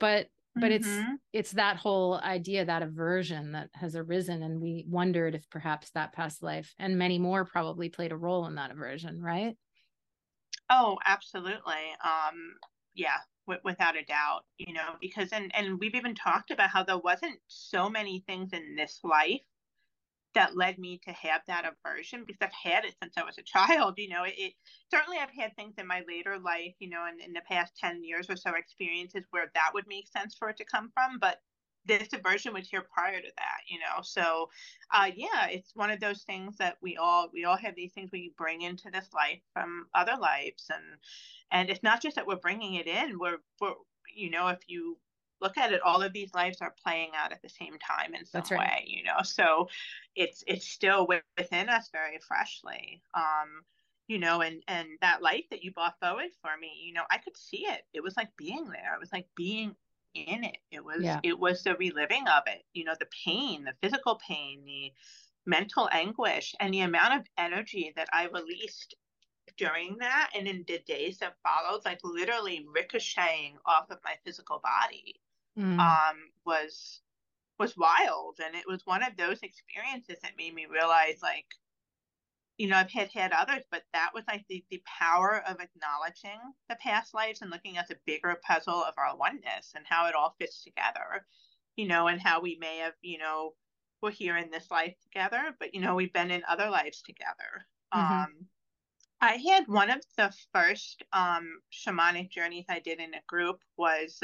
But, mm-hmm. but it's, it's that whole idea, that aversion that has arisen. And we wondered if perhaps that past life and many more probably played a role in that aversion. Right. Oh, absolutely. Um, yeah. Without a doubt, you know, because and, and we've even talked about how there wasn't so many things in this life that led me to have that aversion, because I've had it since I was a child. You know, it, it certainly I've had things in my later life, you know, in, in the past ten years or so, experiences where that would make sense for it to come from. But this aversion was here prior to that, you know. So, uh, yeah, it's one of those things that we all we all have these things we bring into this life from other lives, and and it's not just that we're bringing it in. We're, we're you know, if you look at it, all of these lives are playing out at the same time in some That's right. way, you know. So, it's it's still within us very freshly. Um, you know, and, and that life that you brought forward for me, you know, I could see it. It was like being there. It was like being in it. It was, yeah. it was the reliving of it, you know, the pain, the physical pain, the mental anguish, and the amount of energy that I released during that. And in the days that followed, like literally ricocheting off of my physical body, mm. um, was, was wild. And it was one of those experiences that made me realize, like, you know, I've had had others, but that was like the, the power of acknowledging the past lives and looking at the bigger puzzle of our oneness and how it all fits together, you know, and how we may have, you know, we're here in this life together, but, you know, we've been in other lives together. Mm-hmm. Um, I had one of the first um, shamanic journeys I did in a group was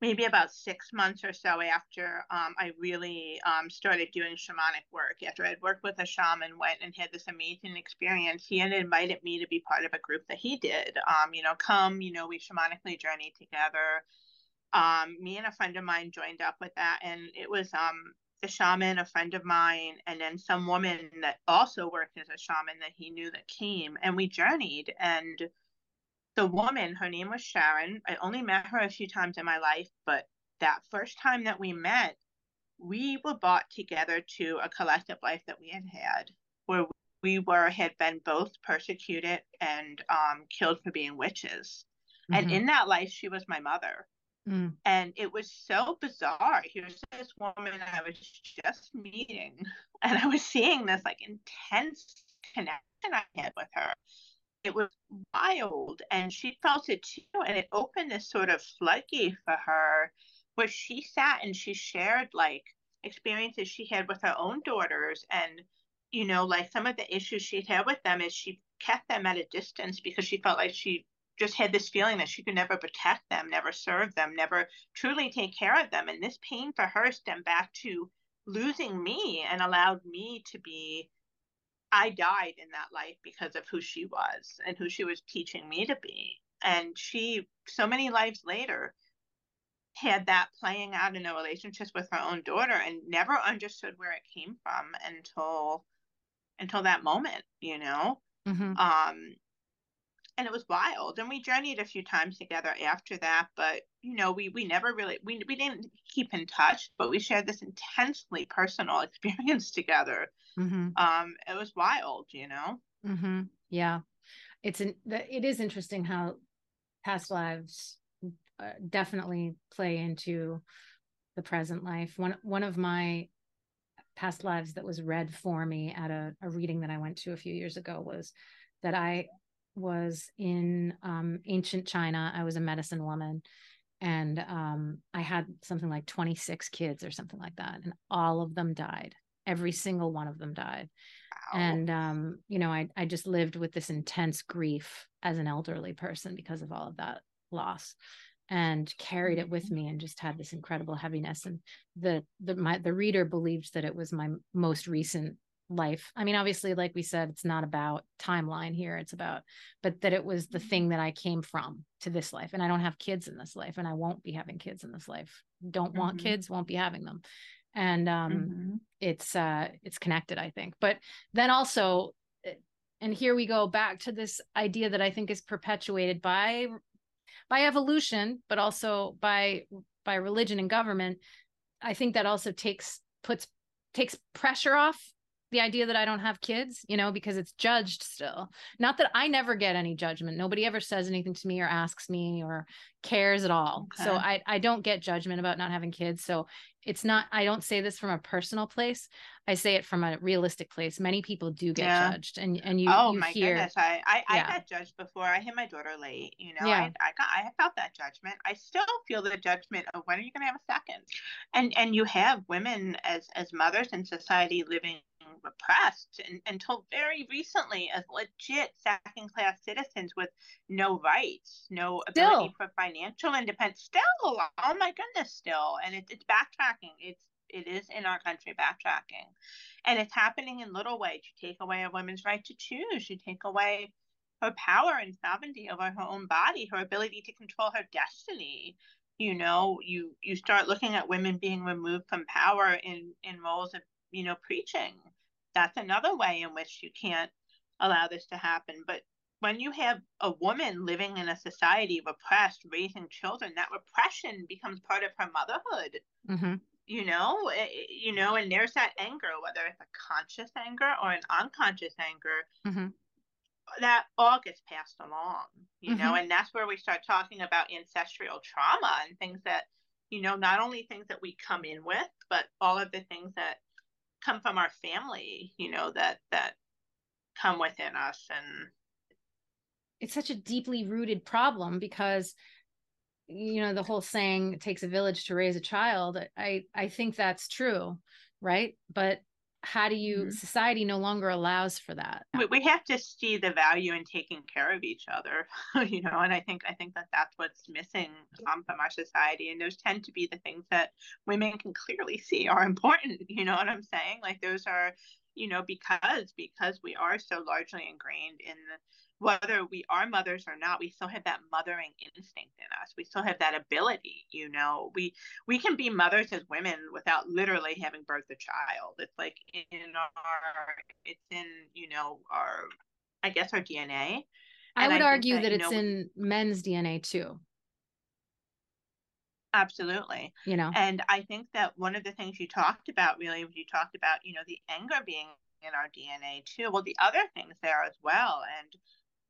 maybe about six months or so after um, I really um, started doing shamanic work. After I'd worked with a shaman, went and had this amazing experience, he had invited me to be part of a group that he did. Um, you know, come, you know, we shamanically journey together. Um, me and a friend of mine joined up with that. And it was um, the shaman, a friend of mine, and then some woman that also worked as a shaman that he knew that came. And we journeyed. And the woman, her name was Sharon. I only met her a few times in my life, but that first time that we met, we were brought together to a collective life that we had had, where we were had been both persecuted and um, killed for being witches. Mm-hmm. And in that life, she was my mother. Mm. And it was so bizarre. Here's this woman I was just meeting, and I was seeing this like intense connection I had with her. It was wild, and she felt it too, and it opened this sort of floodgate for her, where she sat and she shared like experiences she had with her own daughters, and you know, like some of the issues she had with them is she kept them at a distance because she felt like she just had this feeling that she could never protect them, never serve them, never truly take care of them. And this pain for her stemmed back to losing me and allowed me to be I died in that life because of who she was and who she was teaching me to be. And she, so many lives later, had that playing out in a relationship with her own daughter, and never understood where it came from until, until that moment, you know? Mm-hmm. Um, and it was wild. And we journeyed a few times together after that, but, you know, we, we never really, we, we didn't keep in touch, but we shared this intensely personal experience together. Mm-hmm. Um, it was wild, you know? Mm-hmm. Yeah. It's an, it is interesting how past lives uh, definitely play into the present life. One, one of my past lives that was read for me at a, a reading that I went to a few years ago was that I was in um, ancient China. I was a medicine woman, and um, I had something like twenty-six kids or something like that. And all of them died. Every single one of them died. Wow. And, um, you know, I, I just lived with this intense grief as an elderly person because of all of that loss, and carried it with me, and just had this incredible heaviness. And the, the, my, the reader believed that it was my most recent life. I mean, obviously, like we said, it's not about timeline here. It's about, but that it was the thing that I came from to this life. And I don't have kids in this life, and I won't be having kids in this life. Don't mm-hmm. want kids, won't be having them. And um, mm-hmm. it's uh, it's connected, I think. But then also, and here we go back to this idea that I think is perpetuated by by evolution, but also by by religion and government. I think that also takes puts takes pressure off the idea that I don't have kids, you know, because it's judged still. Not that I never get any judgment. Nobody ever says anything to me or asks me or cares at all. Okay. So I, I don't get judgment about not having kids. So it's not, I don't say this from a personal place. I say it from a realistic place. Many people do get yeah. judged, and, and you, oh you my hear, goodness. I, I, yeah. I got judged before I had my daughter late, you know, yeah. I, I got, I felt that judgment. I still feel the judgment of when are you going to have a second? And, and you have women as, as mothers in society living repressed and, until very recently as legit second class citizens with no rights, no ability still. for financial independence. Still, oh my goodness, still. And it, it's backtracking. It's it is in our country backtracking. And it's happening in little ways. You take away a woman's right to choose. You take away her power and sovereignty over her own body, her ability to control her destiny. You know, you you start looking at women being removed from power in, in roles of, you know, preaching. That's another way in which you can't allow this to happen. But when you have a woman living in a society repressed, raising children, that repression becomes part of her motherhood, mm-hmm. you know, it, you know, and there's that anger, whether it's a conscious anger or an unconscious anger, mm-hmm. that all gets passed along, you mm-hmm. know, and that's where we start talking about ancestral trauma and things that, you know, not only things that we come in with, but all of the things that come from our family, you know, that that come within us. And it's such a deeply rooted problem, because, you know, the whole saying, it takes a village to raise a child. I I think that's true, right? But how do you, mm-hmm. society no longer allows for that. We, we have to see the value in taking care of each other, you know, and I think, I think that that's what's missing um, from our society. And those tend to be the things that women can clearly see are important. You know what I'm saying? Like those are, you know, because, because we are so largely ingrained in the, whether we are mothers or not, we still have that mothering instinct in us. We still have that ability, you know. We we can be mothers as women without literally having birthed a child. It's like in our, it's in, you know, our, I guess our D N A. I would argue that it's in men's D N A too. Absolutely. You know. And I think that one of the things you talked about really, you talked about, you know, the anger being in our D N A too. Well, the other things there as well. And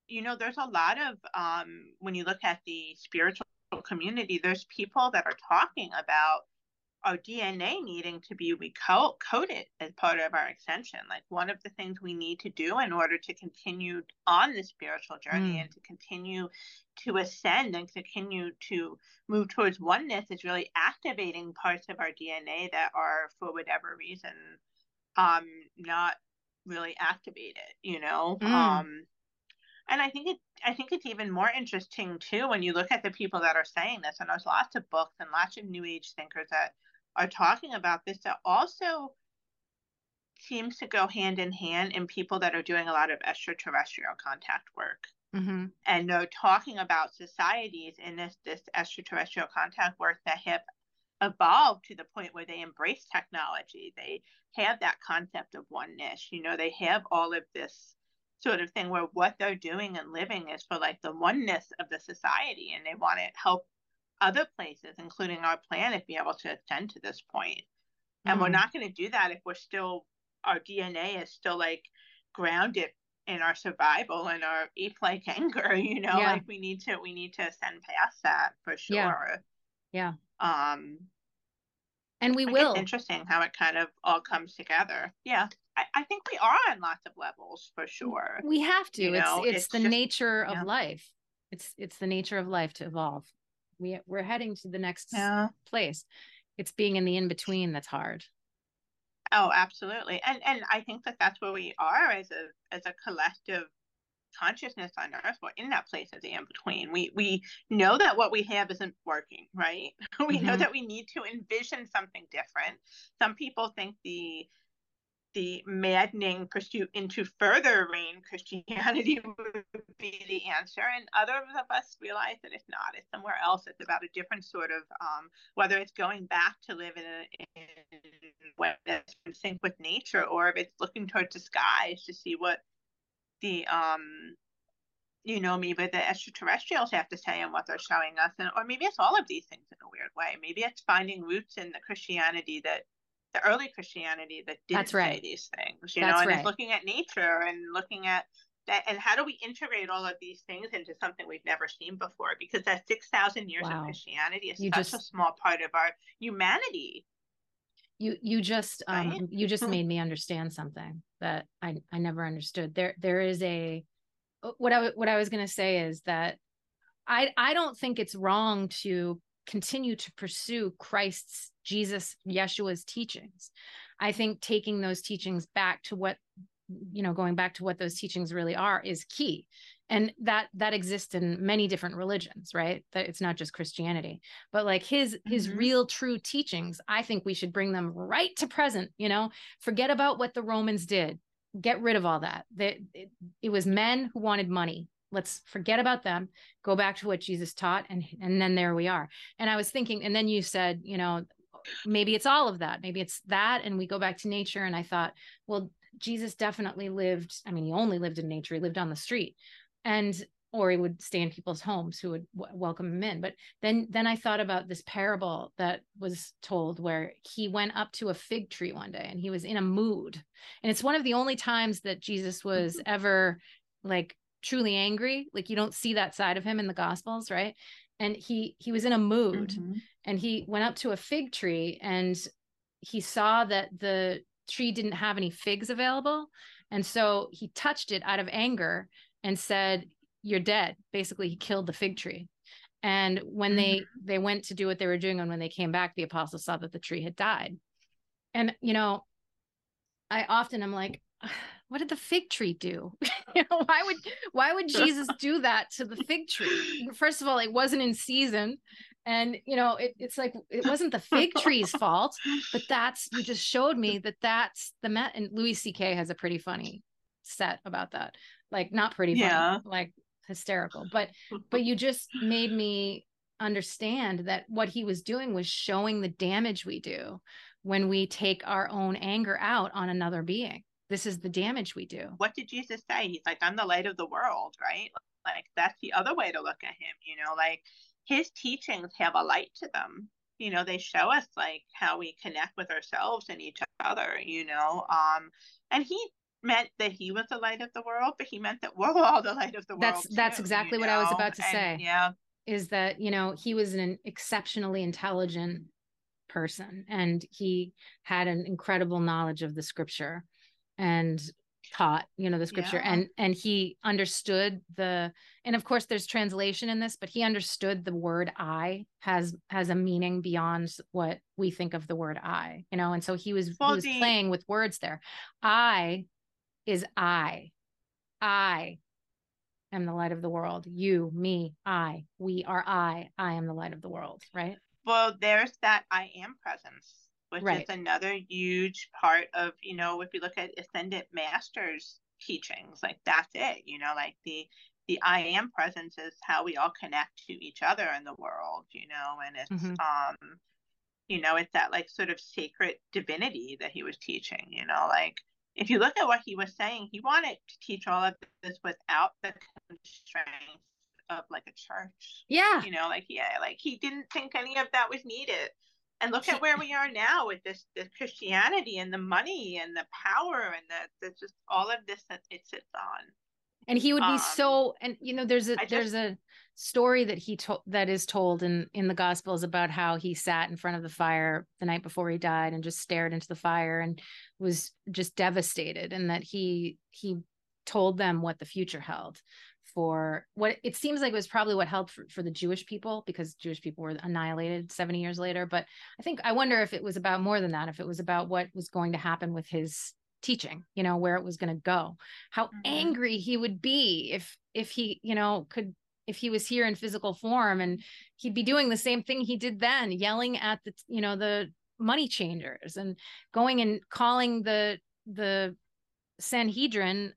you know, there's a lot of, um, when you look at the spiritual community, there's people that are talking about our D N A needing to be recoded as part of our ascension. Like one of the things we need to do in order to continue on the spiritual journey mm. and to continue to ascend and continue to move towards oneness is really activating parts of our D N A that are, for whatever reason, um, not really activated, you know? Mm. Um, And I think it, I think it's even more interesting too when you look at the people that are saying this. And there's lots of books and lots of New Age thinkers that are talking about this. That also seems to go hand in hand in people that are doing a lot of extraterrestrial contact work, mm-hmm. and they're talking about societies in this this extraterrestrial contact work that have evolved to the point where they embrace technology. They have that concept of oneness. You know, they have all of this sort of thing where what they're doing and living is for like the oneness of the society, and they want to help other places, including our planet, be able to ascend to this point. And mm-hmm. we're not going to do that if we're still, our D N A is still like grounded in our survival and our ape-like anger, you know, yeah. like we need to, we need to ascend past that for sure. Yeah. yeah. Um, and we will. It's interesting how it kind of all comes together. Yeah. I, I think we are on lots of levels for sure. We have to. You know, it's, it's it's the just, nature of yeah. life. It's it's the nature of life to evolve. We we're heading to the next yeah. place. It's being in the in between that's hard. Oh, absolutely. And and I think that that's where we are as a as a collective consciousness on Earth. We're in that place of the in between. We we know that what we have isn't working, right? We mm-hmm. know that we need to envision something different. Some people think the the maddening pursuit into further reign Christianity would be the answer. And others of us realize that it's not. It's somewhere else. It's about a different sort of, um, whether it's going back to live in a, in a way that's in sync with nature, or if it's looking towards the skies to see what the, um, you know, maybe the extraterrestrials have to say and what they're showing us. And, or maybe it's all of these things in a weird way. Maybe it's finding roots in the Christianity that, the early Christianity that didn't That's right. say these things, you That's know, and right. it's looking at nature and looking at that. And how do we integrate all of these things into something we've never seen before? Because that six thousand years wow. of Christianity is you such just, a small part of our humanity. You, you just, right? um, you just made me understand something that I, I never understood. There, there is a, what I, what I was going to say is that I, I don't think it's wrong to continue to pursue Christ's, Jesus, Yeshua's teachings. I think taking those teachings back to what, you know, going back to what those teachings really are is key. And that, that exists in many different religions, right? That it's not just Christianity, but like his, his mm-hmm. real true teachings, I think we should bring them right to present, you know, forget about what the Romans did, get rid of all that. That it, it was men who wanted money. Let's forget about them, go back to what Jesus taught. And, and then there we are. And I was thinking, and then you said, you know, maybe it's all of that. Maybe it's that. And we go back to nature. And I thought, well, Jesus definitely lived. I mean, he only lived in nature. He lived on the street, and, or he would stay in people's homes who would w- welcome him in. But then, then I thought about this parable that was told where he went up to a fig tree one day and he was in a mood. And it's one of the only times that Jesus was ever like, truly angry. Like you don't see that side of him in the Gospels, right? And he he was in a mood mm-hmm. and he went up to a fig tree and he saw that the tree didn't have any figs available, and so he touched it out of anger and said, "You're dead." Basically, he killed the fig tree. And when mm-hmm. they they went to do what they were doing, and when they came back, the apostles saw that the tree had died. And you know, I often am like, what did the fig tree do? You know, why would, why would Jesus do that to the fig tree? First of all, it wasn't in season. And, you know, it, it's like, it wasn't the fig tree's fault, but that's, you just showed me that that's the met. And Louis C K has a pretty funny set about that. Like not pretty, yeah. funny, like hysterical, but, but you just made me understand that what he was doing was showing the damage we do when we take our own anger out on another being. This is the damage we do. What did Jesus say? He's like, I'm the light of the world, right? Like, that's the other way to look at him, you know, like his teachings have a light to them. You know, they show us like how we connect with ourselves and each other, you know, um, and he meant that he was the light of the world, but he meant that we're all the light of the world. That's too, that's exactly what know? I was about to say. And, yeah. Is that, you know, he was an exceptionally intelligent person and he had an incredible knowledge of the scripture. And taught, you know, the scripture yeah. and, and he understood the, and of course there's translation in this, but he understood the word I has, has a meaning beyond what we think of the word I, you know? And so he was, well, he was the, playing with words there. I is I, I am the light of the world. You, me, I, we are I, I am the light of the world. Right. Well, there's that I am presence. Which right. is another huge part of, you know, if you look at Ascendant Masters teachings, like that's it, you know, like the, the I am presence is how we all connect to each other in the world, you know, and it's, mm-hmm. um, you know, it's that like sort of sacred divinity that he was teaching, you know, like if you look at what he was saying, he wanted to teach all of this without the constraints of like a church. Yeah. You know, like, yeah, like he didn't think any of that was needed. And look at where we are now with this, this Christianity and the money and the power and the, the just all of this that it sits on. And he would be um, so, and you know, there's a, I there's just, a story that he told that is told in, in the Gospels about how he sat in front of the fire the night before he died and just stared into the fire and was just devastated. And that he, he told them what the future held. For what it seems like it was probably what held for, for the Jewish people, because Jewish people were annihilated seventy years later. But I think I wonder if it was about more than that, if it was about what was going to happen with his teaching, you know, where it was going to go, how mm-hmm. angry he would be if if he, you know, could if he was here in physical form, and he'd be doing the same thing he did then, yelling at the, you know, the money changers and going and calling the the Sanhedrin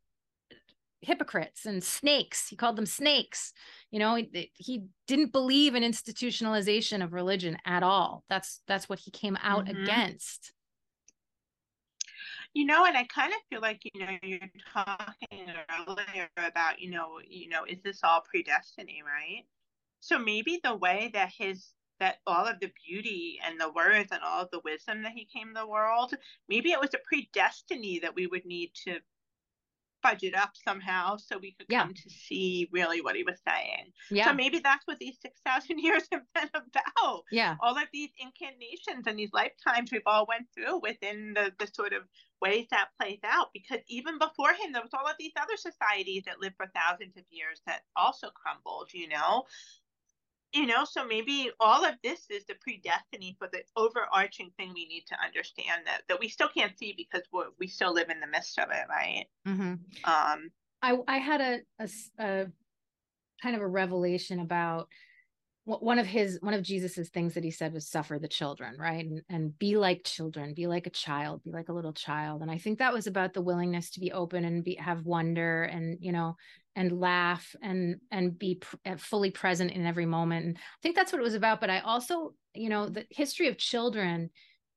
hypocrites and snakes. He called them snakes. You know, he, he didn't believe in institutionalization of religion at all. That's that's what he came out mm-hmm. against. You know, and I kind of feel like, you know, you're talking earlier about, you know, you know, is this all predestiny, right? So maybe the way that his, that all of the beauty and the words and all of the wisdom that he came to the world, maybe it was a predestiny that we would need to fudge it up somehow so we could yeah. come to see really what he was saying. Yeah. So maybe that's what these six thousand years have been about. Yeah. All of these incarnations and these lifetimes we've all went through within the, the sort of ways that plays out, because even before him, there was all of these other societies that lived for thousands of years that also crumbled, you know? You know, so maybe all of this is the predestiny for the overarching thing we need to understand that that we still can't see because we're, we still live in the midst of it, right? Mm-hmm. Um, I I had a, a a kind of a revelation about one of his one of Jesus's things that he said was suffer the children, right? And and be like children, be like a child, be like a little child. And I think that was about the willingness to be open and be have wonder and, you know, and laugh and and be pr- fully present in every moment. And I think that's what it was about. But I also, you know, the history of children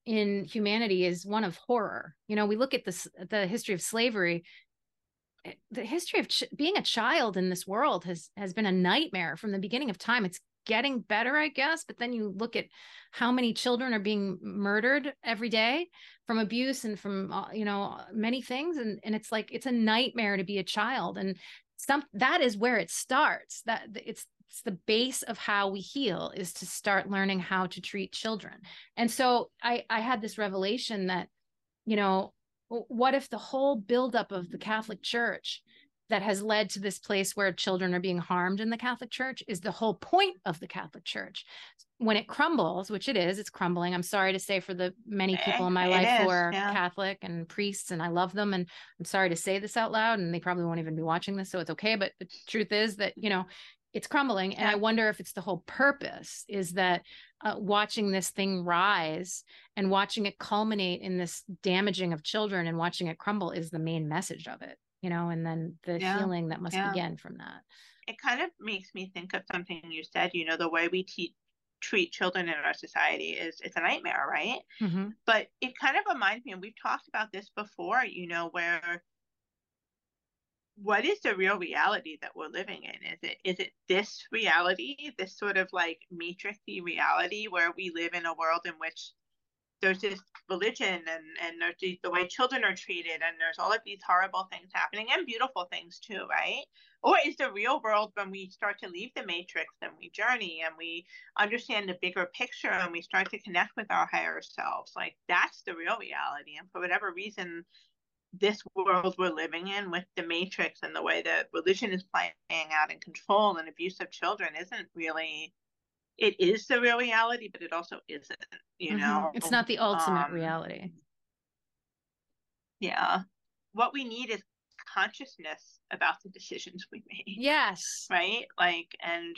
in humanity is one of horror. You know, we look at this, the history of slavery. The history of ch- being a child in this world has has been a nightmare from the beginning of time. It's getting better, I guess, but then you look at how many children are being murdered every day from abuse and from, you know, many things. And, and it's like, it's a nightmare to be a child. And some, that is where it starts. That it's, it's the base of how we heal, is to start learning how to treat children. And so I, I had this revelation that, you know, what if the whole buildup of the Catholic Church that has led to this place where children are being harmed in the Catholic Church is the whole point of the Catholic Church? When it crumbles, which it is, it's crumbling. I'm sorry to say for the many people in my it life is, who are yeah. Catholic and priests, and I love them. And I'm sorry to say this out loud, and they probably won't even be watching this, so it's okay. But the truth is that, you know, it's crumbling. And yeah. I wonder if it's the whole purpose is that uh, watching this thing rise and watching it culminate in this damaging of children and watching it crumble is the main message of it. You know, and then the yeah, healing that must yeah. begin from that. It kind of makes me think of something you said, you know, the way we te- treat children in our society is, it's a nightmare, right? Mm-hmm. But it kind of reminds me, and we've talked about this before, you know, where what is the real reality that we're living in? Is it is it this reality, this sort of like matrixy reality where we live in a world in which there's this religion and, and there's these, the way children are treated, and there's all of these horrible things happening and beautiful things too, right? Or is the real world when we start to leave the matrix and we journey and we understand the bigger picture and we start to connect with our higher selves? Like, that's the real reality. And for whatever reason, this world we're living in with the matrix and the way that religion is playing out and control and abuse of children isn't really... It is the real reality, but it also isn't, you mm-hmm. know? It's not the ultimate um, reality. Yeah. What we need is consciousness about the decisions we make. Yes. Right? Like, and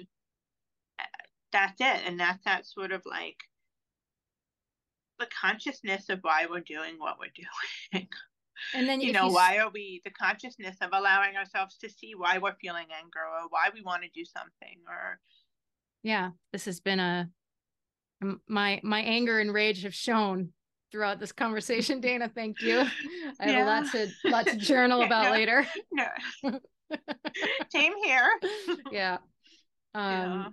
that's it. And that's that sort of like the consciousness of why we're doing what we're doing. And then, you know, you... why are we, the consciousness of allowing ourselves to see why we're feeling anger or why we want to do something or... Yeah, this has been a, my my anger and rage have shown throughout this conversation, Dana. Thank you. I yeah. have a lot to, lot to journal yeah, about no, later. No. Same here. Yeah. Um, yeah.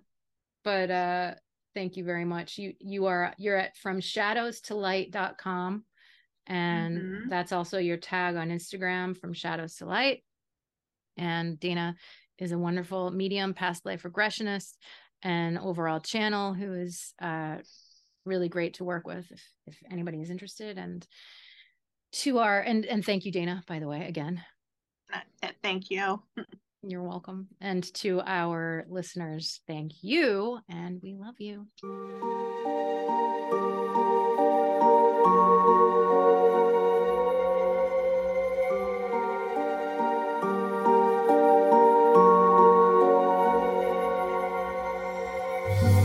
But uh, thank you very much. You you are, you're at from shadows to light dot com. And mm-hmm. that's also your tag on Instagram, From Shadows to Light. And Dana is a wonderful medium, past life regressionist, and overall channel who is uh, really great to work with if, if anybody is interested. And to our, and, and thank you, Dana, by the way, again. Thank you. You're welcome. And to our listeners, thank you. And we love you. Thank you.